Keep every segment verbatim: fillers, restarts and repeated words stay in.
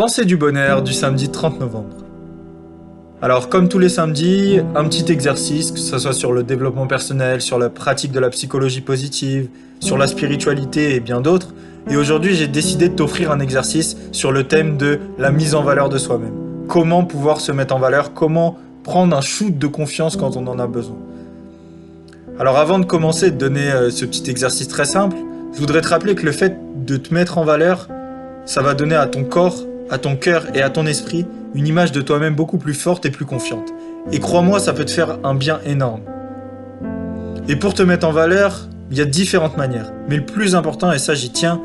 Pensée du bonheur du samedi trente novembre. Alors comme tous les samedis, un petit exercice, que ce soit sur le développement personnel, sur la pratique de la psychologie positive, sur la spiritualité et bien d'autres. Et aujourd'hui j'ai décidé de t'offrir un exercice sur le thème de la mise en valeur de soi-même. Comment pouvoir se mettre en valeur, comment prendre un shoot de confiance quand on en a besoin. Alors avant de commencer de donner ce petit exercice très simple, je voudrais te rappeler que le fait de te mettre en valeur, ça va donner à ton corps, à ton cœur et à ton esprit une image de toi-même beaucoup plus forte et plus confiante. Et crois-moi, ça peut te faire un bien énorme. Et pour te mettre en valeur, il y a différentes manières. Mais le plus important, et ça j'y tiens,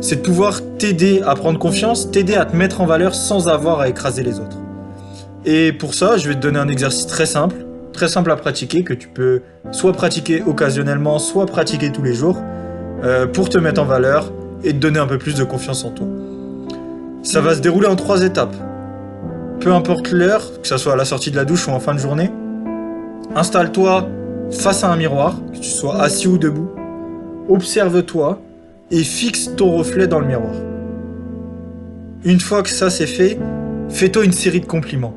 c'est de pouvoir t'aider à prendre confiance, t'aider à te mettre en valeur sans avoir à écraser les autres. Et pour ça, je vais te donner un exercice très simple, très simple à pratiquer, que tu peux soit pratiquer occasionnellement, soit pratiquer tous les jours, euh, pour te mettre en valeur et te donner un peu plus de confiance en toi. Ça va se dérouler en trois étapes. Peu importe l'heure, que ce soit à la sortie de la douche ou en fin de journée, installe-toi face à un miroir, que tu sois assis ou debout, observe-toi et fixe ton reflet dans le miroir. Une fois que ça c'est fait, fais-toi une série de compliments.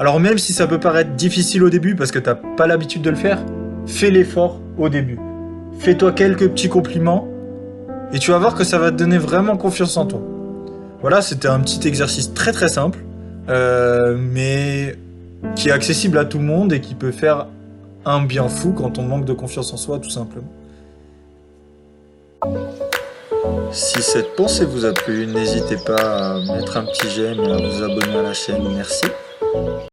Alors même si ça peut paraître difficile au début parce que tu n'as pas l'habitude de le faire, fais l'effort au début. Fais-toi quelques petits compliments et tu vas voir que ça va te donner vraiment confiance en toi. Voilà, c'était un petit exercice très très simple, euh, mais qui est accessible à tout le monde et qui peut faire un bien fou quand on manque de confiance en soi, tout simplement. Si cette pensée vous a plu, n'hésitez pas à mettre un petit j'aime et à vous abonner à la chaîne, merci.